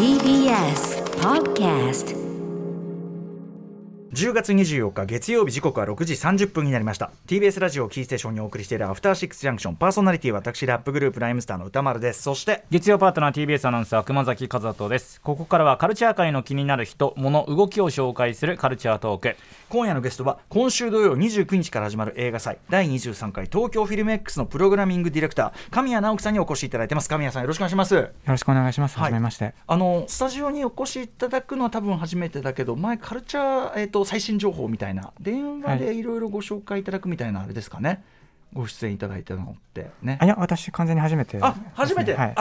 TBS Podcast。10月24日月曜日、時刻は6時30分になりました。 TBS ラジオキーステーションにお送りしているアフターシックスジャンクション、パーソナリティは私ラップグループライムスターの歌丸です。そして月曜パートナー TBS アナウンサー熊崎和人です。ここからはカルチャー界の気になる人物動きを紹介するカルチャートーク。今夜のゲストは今週土曜29日から始まる映画祭第23回東京フィルム X のプログラミングディレクター神谷直樹さんにお越しいただいてます。神谷さん、よろしくお願いします。よろしくお願いします。初めまして。はい、スタジオにお越しいただくのは多分初めてだけど、前カルチャー、最新情報みたいな電話でいろいろご紹介いただくみたいなあれですかね、はい、ご出演いただいたのってね。いや、私完全に初めてです、ね。初めて、はい、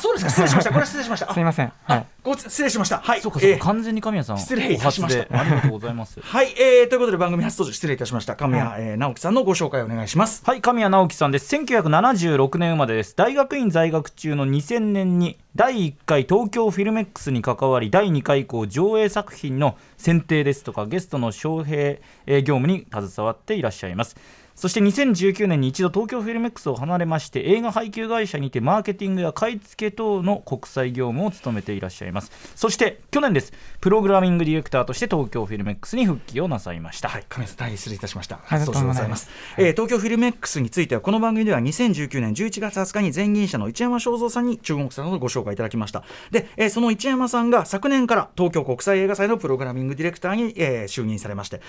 そうですか。失礼しました。これ失礼しました。すいません。はい。失礼しました。はい。そうか、完全に神谷さん。失礼いたしました。ありがとうございます。はい、ということで番組初登場、失礼いたしました。神谷、直樹さんのご紹介をお願いします。はい、神谷直樹さんです。1976年生まれです。大学院在学中の2000年に第1回東京フィルム X に関わり、第2回以降上映作品の選定ですとかゲストの招聘、業務に携わっていらっしゃいます。そして2019年に一度東京フィルム X を離れまして、映画配給会社にてマーケティングや買い付け等の国際業務を務めていらっしゃいます。そして去年です、プログラミングディレクターとして東京フィルム X に復帰をなさいました。はい、神谷さん大変失礼いたしました。ありがとうございます。東京フィルム X についてはこの番組では2019年11月20日に前任者の一山正蔵さんに中国さんのご紹介いただきました。で、その一山さんが昨年から東京国際映画祭のプログラミングディレクターに、就任されまして、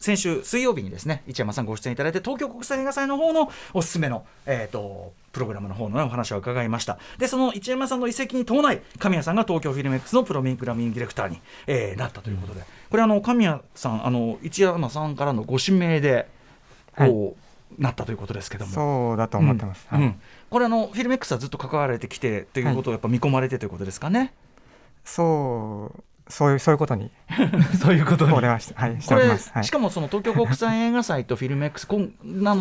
先週水曜日にですね、一山さんご出演いただいて東京国際映画祭の方のおすすめの、プログラムの方の、ね、お話を伺いました。で、その一山さんの移籍に伴い神谷さんが東京フィルム X のプログラミングディレクターに、なったということで、これ神谷さん一山さんからのご指名でこう、はい、なったということですけども。そうだと思ってます、うん、はい、これフィルム X はずっと関わられてきてということをやっぱ見込まれてということですかね。はい、そういうことにそういうことにこれは、はい、しております。これ、はい、しかもその東京国際映画祭とフィルム X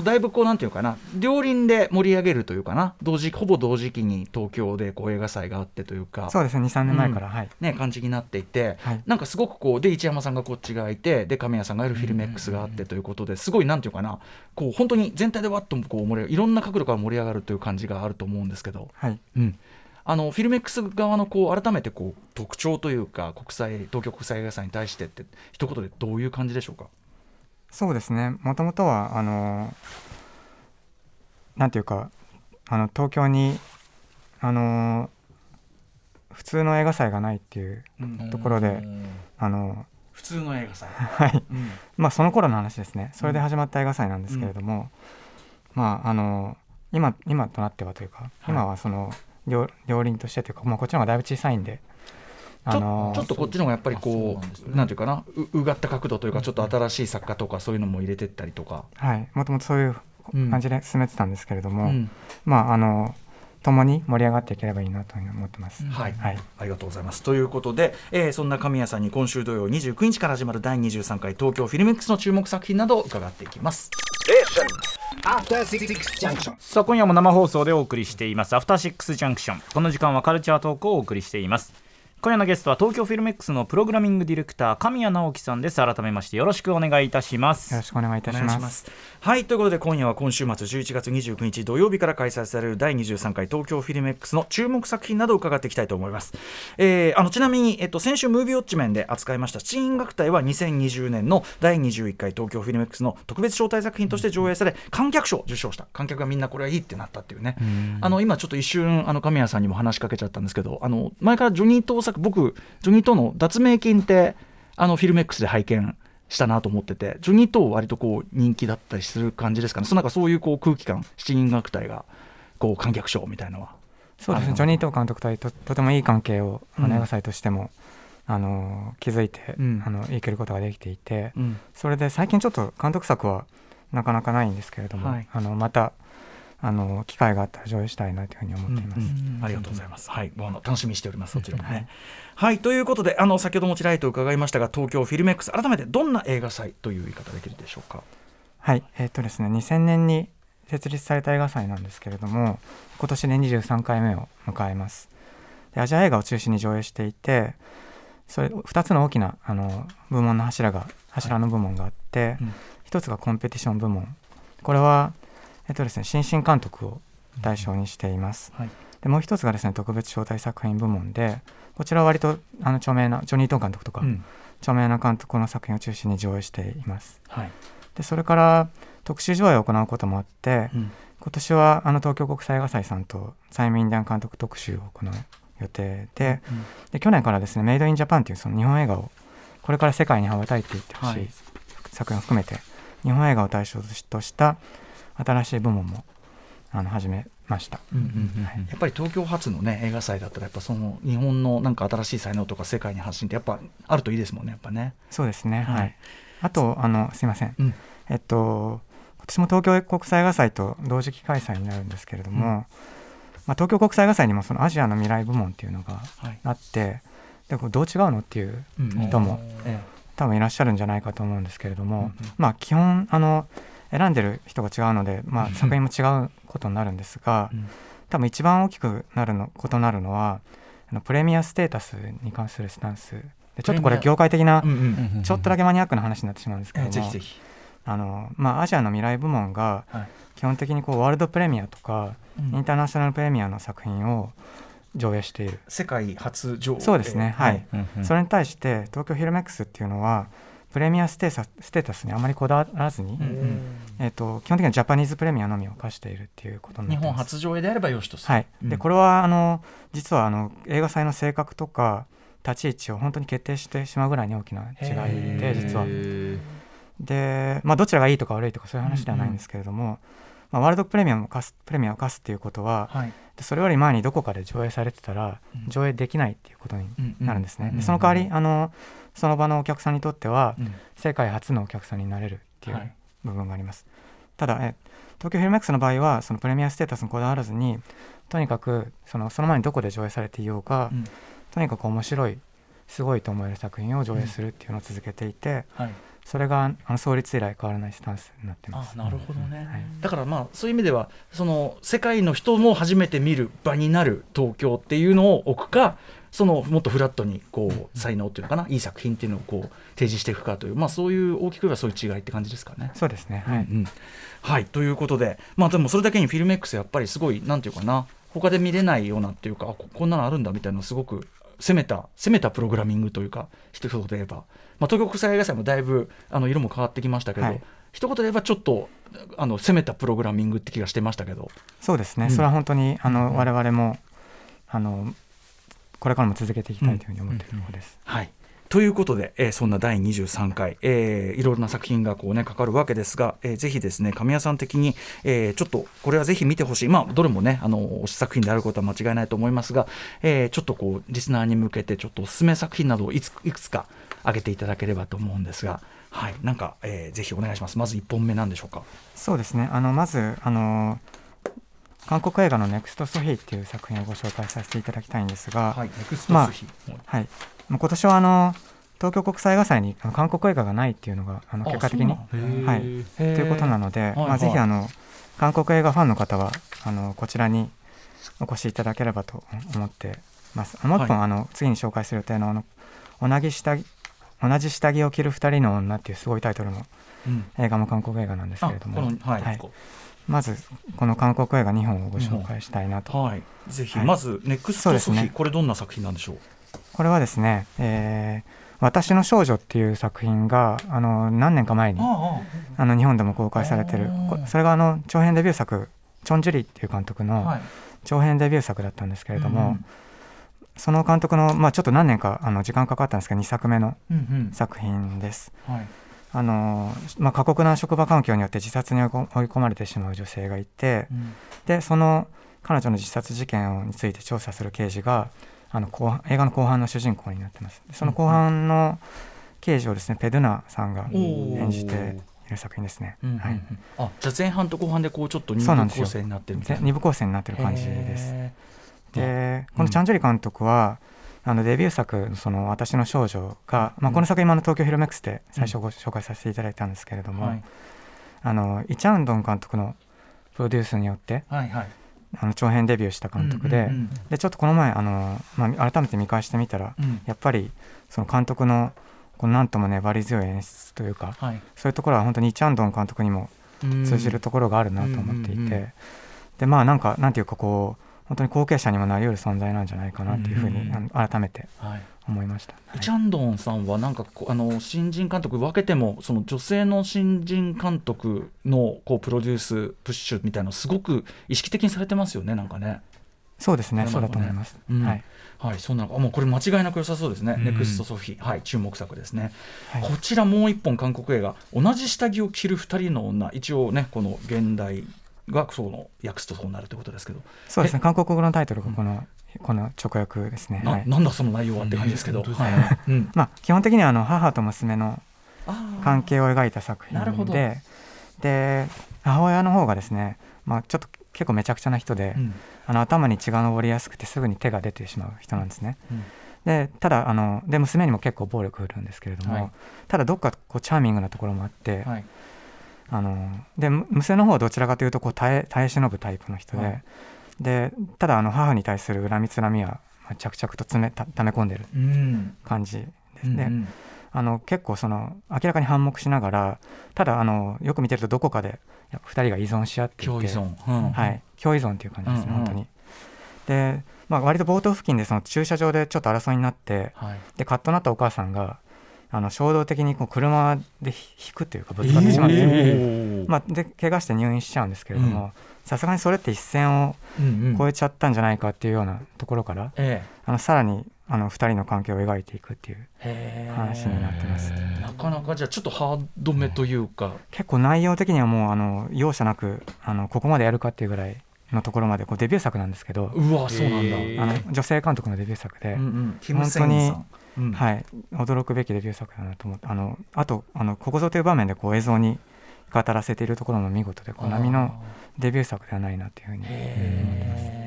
だいぶこうなんていうかな、両輪で盛り上げるというかな、ほぼ同時期に東京でこう映画祭があってというか。そうですね、 2,3 年前から、うん、はいね、感じになっていて、はい、なんかすごくこうで一山さんがこっちがいて、で神谷さんがいるフィルム X があってということで、すごいなんていうかな、こう本当に全体でわっとこういろんな角度から盛り上がるという感じがあると思うんですけど、はい、うん、フィルム X 側のこう改めてこう特徴というか東京国際映画祭に対してって一言でどういう感じでしょうか。そうですね、もともとはなんていうか東京に普通の映画祭がないっていうところで、普通の映画祭はい、うん、まあその頃の話ですね。それで始まった映画祭なんですけれども、うん、まあ今となってはというか、はい、今はその両輪としてというか、まあ、こっちの方がだいぶ小さいんで、ちょっとこっちの方がやっぱりこう、なんていうかな、うがった角度というか、ちょっと新しい作家とかそういうのも入れてったりとか、はい、もともとそういう感じで進めてたんですけれども、うん、まあ共に盛り上がっていければいいなと思ってます。はいはい、ありがとうございます。ということで、そんな神谷さんに今週土曜29日から始まる第23回東京フィルム X の注目作品などを伺っていきます。アフターシックスジャンクション。さあ、今夜も生放送でお送りしていますアフターシックスジャンクション。この時間はカルチャートークをお送りしています。今夜のゲストは東京フィルム X のプログラミングディレクター神谷直樹さんです。改めましてよろしくお願いいたします。よろしくお願いいたします。はい、ということで今夜は今週末11月29日土曜日から開催される第23回東京フィルム X の注目作品などを伺っていきたいと思います。ちなみに、先週ムービーウォッチメンで扱いました七音楽隊は2020年の第21回東京フィルム X の特別招待作品として上映され、観客賞を受賞した。観客がみんなこれはいいってなったっていうね。今ちょっと一瞬神谷さんにも話しかけちゃったんですけど、前からジョニーと僕ジョニー・トーの脱名金ってフィルム X で拝見したなと思ってて、ジョニー・トー割とこう人気だったりする感じですかね。なんかそういう、こう空気感、七人楽隊がこう観客賞みたいなのは。そうですね、ジョニー・トー監督と とてもいい関係を映画祭としても、築いて、いけることができていて、それで最近ちょっと監督作はなかなかないんですけれども、はい、また機会があったら上映したいなというふうに思っています。ありがとうございます。はい、楽しみにしております。そちらもね。はい、はい、ということで先ほどもちらりと伺いましたが、東京フィルム X 改めてどんな映画祭という言い方できるでしょうか。はい、ですね、2000年に設立された映画祭なんですけれども、今年で23回目を迎えます。で、アジア映画を中心に上映していて、それ2つの大きな部門の柱の部門があって、はい、1つがコンペティション部門。これはですね、新進監督を対象にしています。はい、でもう一つがですね特別招待作品部門で、こちらは割と著名なジョニー・トン監督とか、うん、著名な監督の作品を中心に上映しています、はい、でそれから特殊上映を行うこともあって、うん、今年は東京国際映画祭さんとサイム・インディアン監督特集を行う予定 で去年からですねメイドインジャパンというその日本映画をこれから世界に羽ばたいていってほしい作品を含めて、はい、日本映画を対象とした新しい部門も始めました、うんうんうん、はい、やっぱり東京発の、ね、映画祭だったらやっぱその日本のなんか新しい才能とか世界に発信ってやっぱあるといいですもんね、やっぱね。そうですね、はいはい、あとすいません、うん、今年も東京国際映画祭と同時期開催になるんですけれども、うん、まあ、東京国際映画祭にもそのアジアの未来部門っていうのがあって、はい、でこれどう違うのっていう人も、うん、多分いらっしゃるんじゃないかと思うんですけれども、うんうん、まあ、基本選んでる人が違うので、まあ、作品も違うことになるんですが、うん、多分一番大きくなるのことになるのはプレミアステータスに関するスタンスで、ちょっとこれ業界的な、うんうん、ちょっとだけマニアックな話になってしまうんですけども、ぜひぜひまあ、アジアの未来部門が基本的にこうワールドプレミアとか、うん、インターナショナルプレミアの作品を上映している、世界初上映、そうですね、はい、うんうん、それに対して東京ヒルメックスっていうのはプレミアステータスにあまりこだわらずに、うんうん、基本的にはジャパニーズプレミアのみを課しているっていうことになってます。日本初上映であればよしとする、はい、でこれは実は映画祭の性格とか立ち位置を本当に決定してしまうぐらいに大きな違いで、実はで、まあ、どちらがいいとか悪いとかそういう話ではないんですけれども、うんうん、まあ、ワールドプレミアを課すっていうことは、はい、それより前にどこかで上映されてたら上映できないっていうことになるんですね、うんうん、でその代わりその場のお客さんにとっては、うん、世界初のお客さんになれるっていう部分があります、はい、ただ東京フィルマックスの場合はそのプレミアステータスにこだわらずに、とにかくその前にどこで上映されていようか、うん、とにかく面白いすごいと思える作品を上映するっていうのを続けていて、うん、はい、それが創立以来変わらないスタンスになってます。あ、なるほどね、はい、だからまあそういう意味ではその世界の人も初めて見る場になる東京っていうのを置くか、そのもっとフラットにこう才能というのかな、いい作品っていうのをこう提示していくかという、まあ、そういう大きくはそういう違いって感じですかね。そうですね、はい、うんうん、はい、ということで、まあ、でもそれだけにフィルメックスやっぱりすごいなんていうかな、他で見れないようなっていうか、こんなのあるんだみたいな、すごく攻めたプログラミングというか、一言で言えば、まあ、東京国際映画祭もだいぶ色も変わってきましたけど、はい、一言で言えばちょっと攻めたプログラミングって気がしてましたけど。そうですね、うん、それは本当に我々もこれからも続けていきたいというふうに思っているところです、うんうんうん、はい、ということで、そんな第23回、いろいろな作品がこう、ね、かかるわけですが、ぜひですね神谷さん的に、ちょっとこれはぜひ見てほしい、まあ、どれもね推し作品であることは間違いないと思いますが、ちょっとこうリスナーに向けてちょっとおすすめ作品などをいくつか挙げていただければと思うんですが、はい、なんか、ぜひお願いします。まず1本目なんでしょうか。そうですね、まず韓国映画のネクストソヒーっていう作品をご紹介させていただきたいんですが、はい、ネクストソヒー、まあ、はい、今年は東京国際映画祭に韓国映画がないっていうのが結果的に、はい、ということなので、まあ、ぜひ韓国映画ファンの方はこちらにお越しいただければと思ってます。もう一本、はい、次に紹介する予定の同じ下着を着る2人の女っていうすごいタイトルの映画も韓国映画なんですけれども、はいはい、まずこの韓国映画2本をご紹介したいなと、うん、はい、ぜひ、はい、まずネクストソヒ、ね、これどんな作品なんでしょう。これはですね、私の少女っていう作品が何年か前に日本でも公開されてる、それが長編デビュー作、チョン・ジュリっていう監督の長編デビュー作だったんですけれども、はい、うん、その監督の、まあ、ちょっと何年か時間かかったんですけど2作目の作品です、うんうん、はい、まあ、過酷な職場環境によって自殺に追い込まれてしまう女性がいて、うん、でその彼女の自殺事件について調査する刑事が映画の後半の主人公になってます。その後半の刑事をですね、うん、ペドゥナさんが演じている作品ですね、うんうん、はい、あ、じゃあ前半と後半でこうちょっと2部構成になってるみたいな。2部構成になってる感じです。でこのチャン・ジュリ監督は、デビュー作の私の少女が、まあ、この作品も東京フィルメックスで最初ご紹介させていただいたんですけれども、うん、はい、イ・チャンドン監督のプロデュースによって、はいはい、長編デビューした監督 で、うんうんうん、でちょっとこの前まあ、改めて見返してみたら、うん、やっぱりその監督のなんとも粘り強い演出というか、はい、そういうところは本当にイ・チャンドン監督にも通じるところがあるなと思っていて、うんうんうん、でまあなんかなんていうかこう本当に後継者にもなり得る存在なんじゃないかなというふうに、改めて思いました。はい、チャンドンさんはなんか新人監督分けてもその女性の新人監督のこうプロデュースプッシュみたいなのすごく意識的にされてますよね。なんかね。そうですね、そうだと思います。はいはい、そうなのか。もうこれ間違いなく良さそうですね。ネクストソフィー、はい、注目作ですね。はい、こちらもう一本韓国映画、同じ下着を着る二人の女。一応ね、この現代がその訳すとそうなるということですけど。そうですね、韓国語のタイトルがこの直訳ですね。なんだその内容はって感じですけど、基本的には母と娘の関係を描いた作品で、母親の方がですね、ちょっと結構めちゃくちゃな人で、頭に血が上りやすくてすぐに手が出てしまう人なんですね。でただで娘にも結構暴力振るんですけれども、ただどっかこうチャーミングなところもあって、で娘の方はどちらかというとこう耐え忍ぶタイプの人で、でただ母に対する恨みは着々とため込んでる感じですね。結構明らかに反目しながら、ただよく見てるとどこかで2人が依存し合っていて、共依存という感じですね、本当に。で、割と冒頭付近でその駐車場でちょっと争いになって、でカッとなったお母さんが衝動的にこう車で引くというかぶつかってしまうんですよ。で怪我して入院しちゃうんですけれども、さすがにそれって一線を越えちゃったんじゃないかっていうようなところから、さらに2人の関係を描いていくっていう話になってます。なかなかじゃあちょっとハードめというか、結構内容的にはもう容赦なくここまでやるかっていうぐらいのところまで、こうデビュー作なんですけど、うわそうなんだ、女性監督のデビュー作で、本当に驚くべきデビュー作だなと思って、あとここぞという場面でこう映像に語らせているところも見事で、こう波のデビュー作ではないなというふうに思ってます。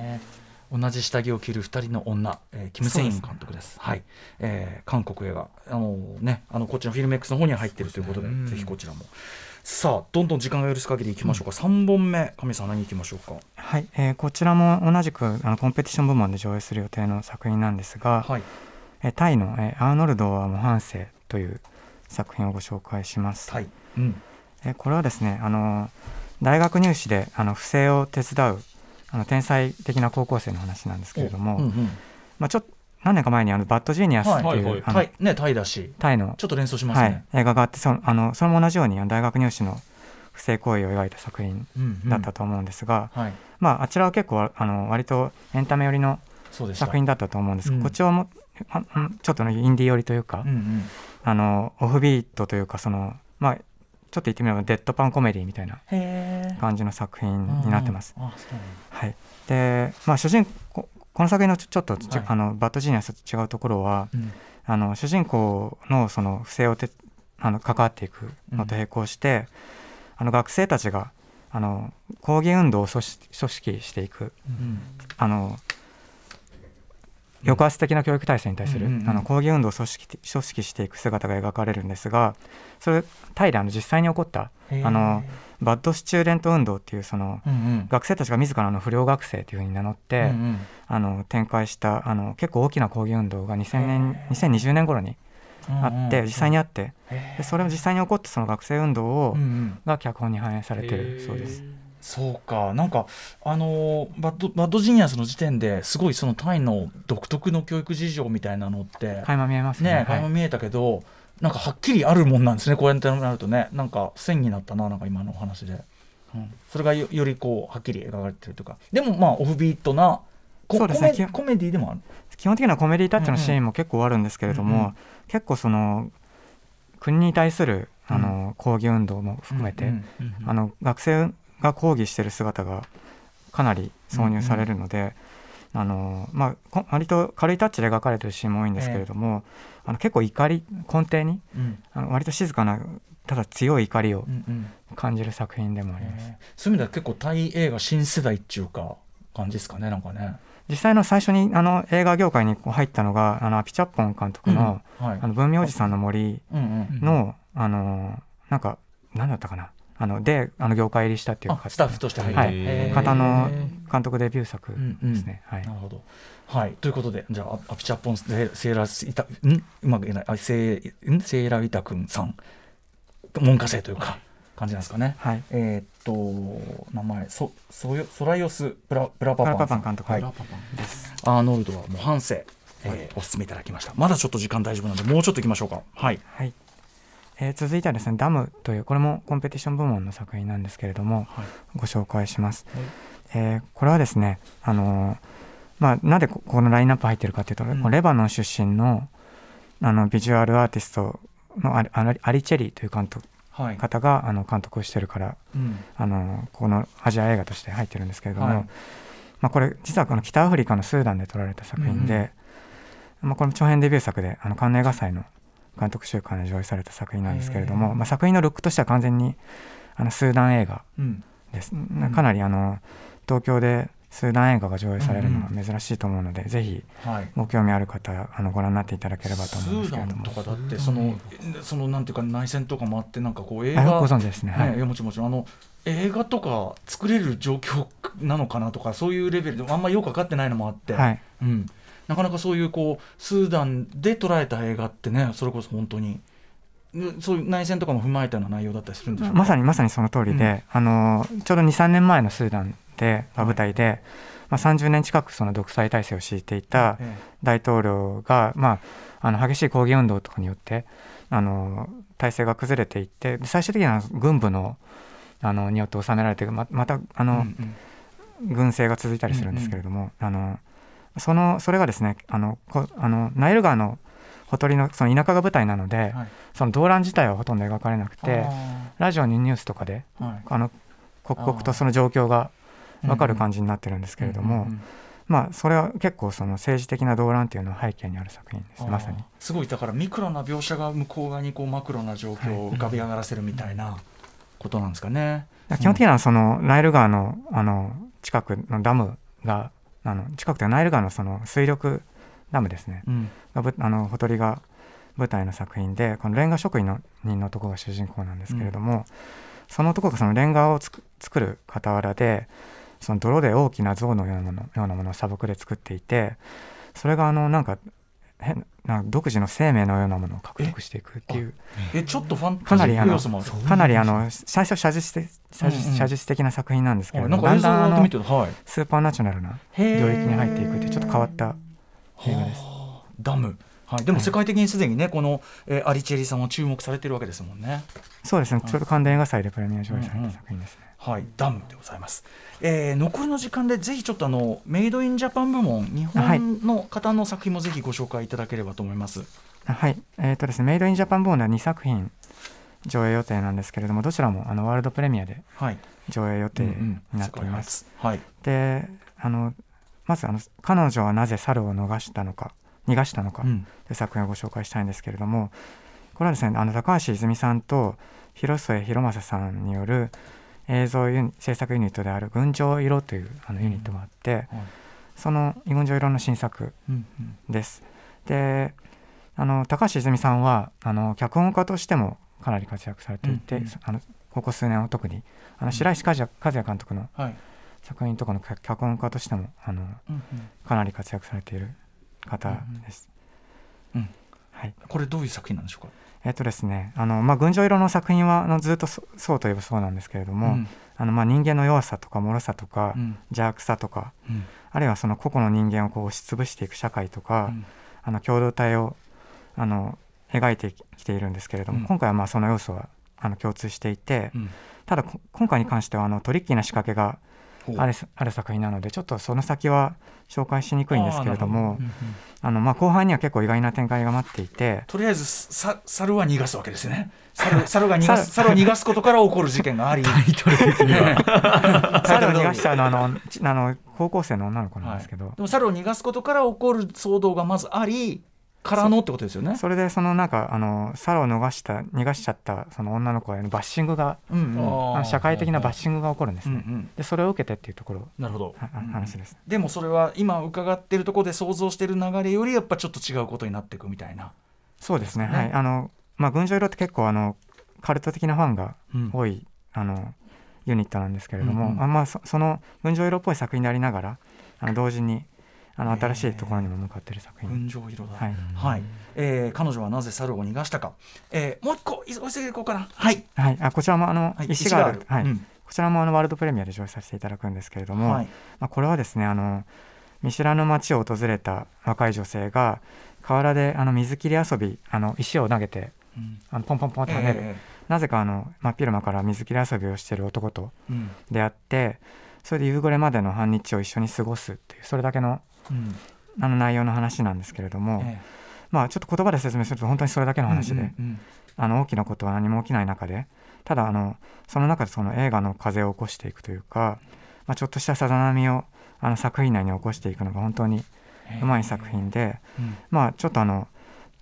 同じ下着を着る二人の女、キム・セイン監督です。はい、韓国映画、こっちのフィルム X の方には入っているということで、ぜひこちらも。さあどんどん時間が許す限りいきましょうか。3本目神さん何いきましょうか。はい、こちらも同じくコンペティション部門で上映する予定の作品なんですが、タイの、アーノルドは模範生という作品をご紹介します。これはですね、大学入試で不正を手伝う天才的な高校生の話なんですけれども、ちょっと何年か前にバッドジーニアスっていうタイだしタイのちょっと連想しますね、映画があって、それも同じように大学入試の不正行為を描いた作品だったと思うんですが、あちらは結構割とエンタメ寄りの作品だったと思うんですが、こっちはもちょっとインディー寄りというか、オフビートというか、ちょっと言ってみればデッドパンコメディみたいな感じの作品になってます。で、この作品のちょっと、バッドジーニアスと違うところは、主人公のその不正を関わっていくのと並行して、学生たちが抗議運動を組織していく、抑圧的な教育体制に対する、抗議運動を組織していく姿が描かれるんですが、それタイで実際に起こったバッドスチューデント運動っていう学生たちが自らの不良学生というふうに名乗って、展開した結構大きな抗議運動が2020年頃にあって、実際にあって、でそれを実際に起こったその学生運動が脚本に反映されているそうです。そうか、なんかバッドジーニアスの時点ですごいそのタイの独特の教育事情みたいなのって垣間見えますね。垣間見えたけど、なんかはっきりあるもんなんですね。こうやってなるとね、なんか線になったな、なんか今のお話で、それが よりこうはっきり描かれてるというか、でもオフビートなコメディでもある。基本的なコメディタッチのシーンも結構あるんですけれども、結構その国に対する抗議運動も含めて学生が抗議している姿がかなり挿入されるので、割と軽いタッチで描かれているシーンも多いんですけれども、結構怒り根底に、割と静かなただ強い怒りを感じる作品でもあります。そういう意味では結構タイ映画新世代っていうか感じですかね。なんかね、実際の最初に映画業界に入ったのがアピチャッポン監督の文明おじさんの森のなんか何だったかなで業界入りしたっていうか、スタッフとして入って方の監督デビュー作ですね。なるほど。はい、ということで、じゃあアピチャッポンセーラーイタうまく言えないセーラーイタ君さん文科生というか感じなんですかね。はい、名前ソライオスブラパパン監督、はい、アーノルドは模範生、おすすめいただきました。まだちょっと時間大丈夫なのでもうちょっといきましょうか。はい、はい。続いてはですね、ダムというこれもコンペティション部門の作品なんですけれども、はい、ご紹介します。これはですね、なんでこのラインナップ入ってるかというと、レバノン出身の、ビジュアルアーティストのアリチェリーという監督、はい、方が監督をしてるから、このアジア映画として入ってるんですけれども、はい、これ実はこの北アフリカのスーダンで撮られた作品で、この長編デビュー作でカンヌ映画祭の監督週間で上映された作品なんですけれども、作品のルックとしては完全にスーダン映画です、かなり東京でスーダン映画が上映されるのは珍しいと思うので、ぜひご興味ある方ご覧になっていただければと思うんですけれども、スーダンとかだってそのなんていうか内戦とかもあって、なんかこう映画ご存知ですね。はい、もちろん映画とか作れる状況なのかなとか、そういうレベルであんまりよく分かってないのもあって、はい、なかなかそういうこうスーダンで捉えた映画ってね、それこそ本当にそういう内戦とかも踏まえたような内容だったりするんでしょうか。まさにその通りで、ちょうど 2,3 年前のスーダンで舞台で、30年近くその独裁体制を敷いていた大統領が、激しい抗議運動とかによって体制が崩れていって、最終的には軍部のによって収められて、また軍政が続いたりするんですけれども、それがですね、ナイル川のほとり の田舎が舞台なので、はい、その動乱自体はほとんど描かれなくて、ラジオにニュースとかで、はい、刻々とその状況が分かる感じになってるんですけれども、それは結構その政治的な動乱というのは背景にある作品です。まさにすごい、だからミクロな描写が向こう側にこうマクロな状況を浮かび上がらせるみたいなことなんですかね。基本的にはそのナイル川 の近くのダムが近くでナイル川 の水力ダムですね、ほとりが舞台の作品で、このレンガ職人の男が主人公なんですけれども、その男がそのレンガを作る傍らで、その泥で大きな像のようなものを砂漠で作っていて、それがなんか独自の生命のようなものを獲得していくっていう、ちょっとファンタジー要素もある。かなり最初写実的な作品なんですけど、だんだんスーパーナチュラルな領域に入っていくっていう、ちょっと変わった映画です。ダム、はい、でも世界的にすでにね、この、アリチェリーさんは注目されているわけですもんね。そうですね、ちょうどカンヌ映画祭でプレミア上映された作品ですね。はい、ダムでございます。残りの時間でぜひちょっとメイドインジャパン部門、日本の方の作品もぜひご紹介いただければと思います。はい、ですね、メイドインジャパン部門では2作品上映予定なんですけれども、どちらもワールドプレミアで上映予定になっています。で、まず彼女はなぜ猿を逃がしたのかという作品をご紹介したいんですけれども、これはですね、高橋泉さんと広末博正さんによる映像制作ユニットである群青色というユニットがあって、その群青色の新作です。で、高橋泉さんは脚本家としてもかなり活躍されていて、ここ数年は特に白石和也監督の作品とかの脚本家としてもかなり活躍されている方です。はい、これどういう作品なんでしょうか。ですね、群青色の作品はずっとそうといえばそうなんですけれども、人間の弱さとか脆さとか、邪悪さとか、あるいはその個々の人間をこう押しつぶしていく社会とか、共同体を描いてきているんですけれども、今回はその要素は共通していて、ただ今回に関してはトリッキーな仕掛けがある作品なので、ちょっとその先は紹介しにくいんですけれども、後半には結構意外な展開が待っていて、とりあえず猿は逃がすわけですね。猿を逃がすことから起こる事件があり、タイトル的には猿を逃がした高校生の女の子なんですけど、でも猿を逃がすことから起こる騒動がまずありからのってことですよね。それで猿を逃がしちゃったその女の子へのバッシングが、社会的なバッシングが起こるんですね。でそれを受けてっていうところ、なるほど、話です。でもそれは今伺っているところで想像している流れよりやっぱちょっと違うことになっていくみたいな。そうですね、はい。群青色って結構カルト的なファンが多い、ユニットなんですけれども、その群青色っぽい作品でありながら同時に新しいところにも向かっている作品、群青色だ、はいはい、彼女はなぜ猿を逃がしたか、もう一個お急ぎでいこうかな、はいはい、あこちらも石がある、はい、こちらもワールドプレミアで上映させていただくんですけれども、はいこれはですね見知らぬ町を訪れた若い女性が河原で水切り遊び石を投げて、うん、ポンポンポンって跳ねる、なぜか真っ昼間から水切り遊びをしている男と出会って、うん、それで夕暮れまでの半日を一緒に過ごすっていうそれだけの、うん、内容の話なんですけれども、まあ、ちょっと言葉で説明すると本当にそれだけの話で、うんうんうん、大きなことは何も起きない中でただその中でその映画の風を起こしていくというか、まあ、ちょっとしたさざ波を作品内に起こしていくのが本当にうまい作品で、うんまあ、ちょっと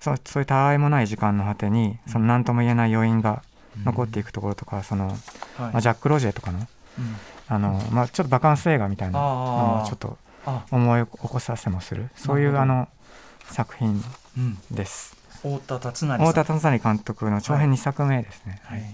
そういうたわいもない時間の果てにその何とも言えない余韻が残っていくところとかその、まあ、ジャック・ロジェとかの、はいまあ、ちょっとバカンス映画みたいなのをちょっと思い起こさせもするそういう作品です、うん、太田辰成監督の長編2作目ですね、はいはい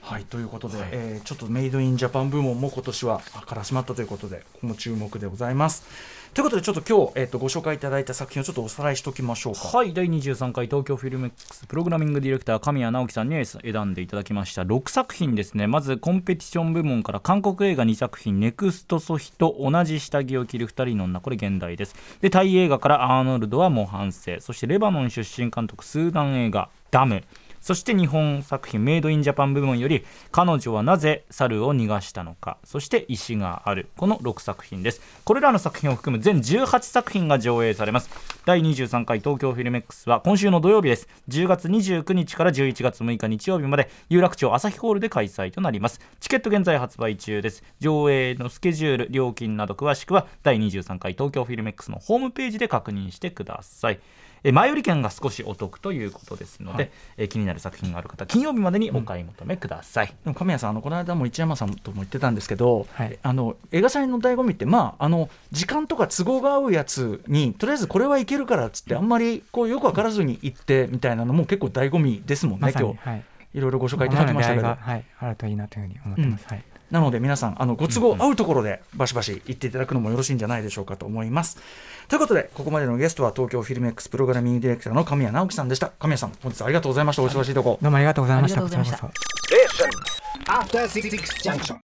はい、ということで、はいちょっとメイドインジャパン部門も今年はからしまったということでここも注目でございます。ということでちょっと今日、ご紹介いただいた作品をちょっとおさらいしておきましょうか。はい、第23回東京フィルムXプログラミングディレクター神谷直樹さんに選んでいただきました6作品ですね。まずコンペティション部門から韓国映画2作品ネクストソヒと同じ下着を着る2人の女、これ現代です。でタイ映画からアーノルドは模範生、そしてレバノン出身監督スーダン映画ダム、そして日本作品メイドインジャパン部門より彼女はなぜ猿を逃がしたのか、そして石がある、この6作品です。これらの作品を含む全18作品が上映されます。第23回東京フィルムXは今週の土曜日です。10月29日から11月6日日曜日まで有楽町朝日ホールで開催となります。チケット現在発売中です。上映のスケジュール、料金など詳しくは第23回東京フィルムXのホームページで確認してください。前売り券が少しお得ということですので、はい気になる作品がある方金曜日までにお買い求めください、うん、でも神谷さんこの間も市山さんとも言ってたんですけど、はい、映画祭の醍醐味って、まあ、時間とか都合が合うやつにとりあえずこれはいけるからっつってあんまりこうよく分からずに行ってみたいなのも結構醍醐味ですもんね、ま、今日、はい、いろいろご紹介いただきましたけど、はい、あるといいなというふうに思ってます、うんはいなので皆さんご都合合うところでバシバシ言っていただくのもよろしいんじゃないでしょうかと思います。ということでここまでのゲストは東京フィルムXプログラミングディレクターの神谷直樹さんでした。神谷さん本日はありがとうございました。お忙しいところどうもありがとうございました。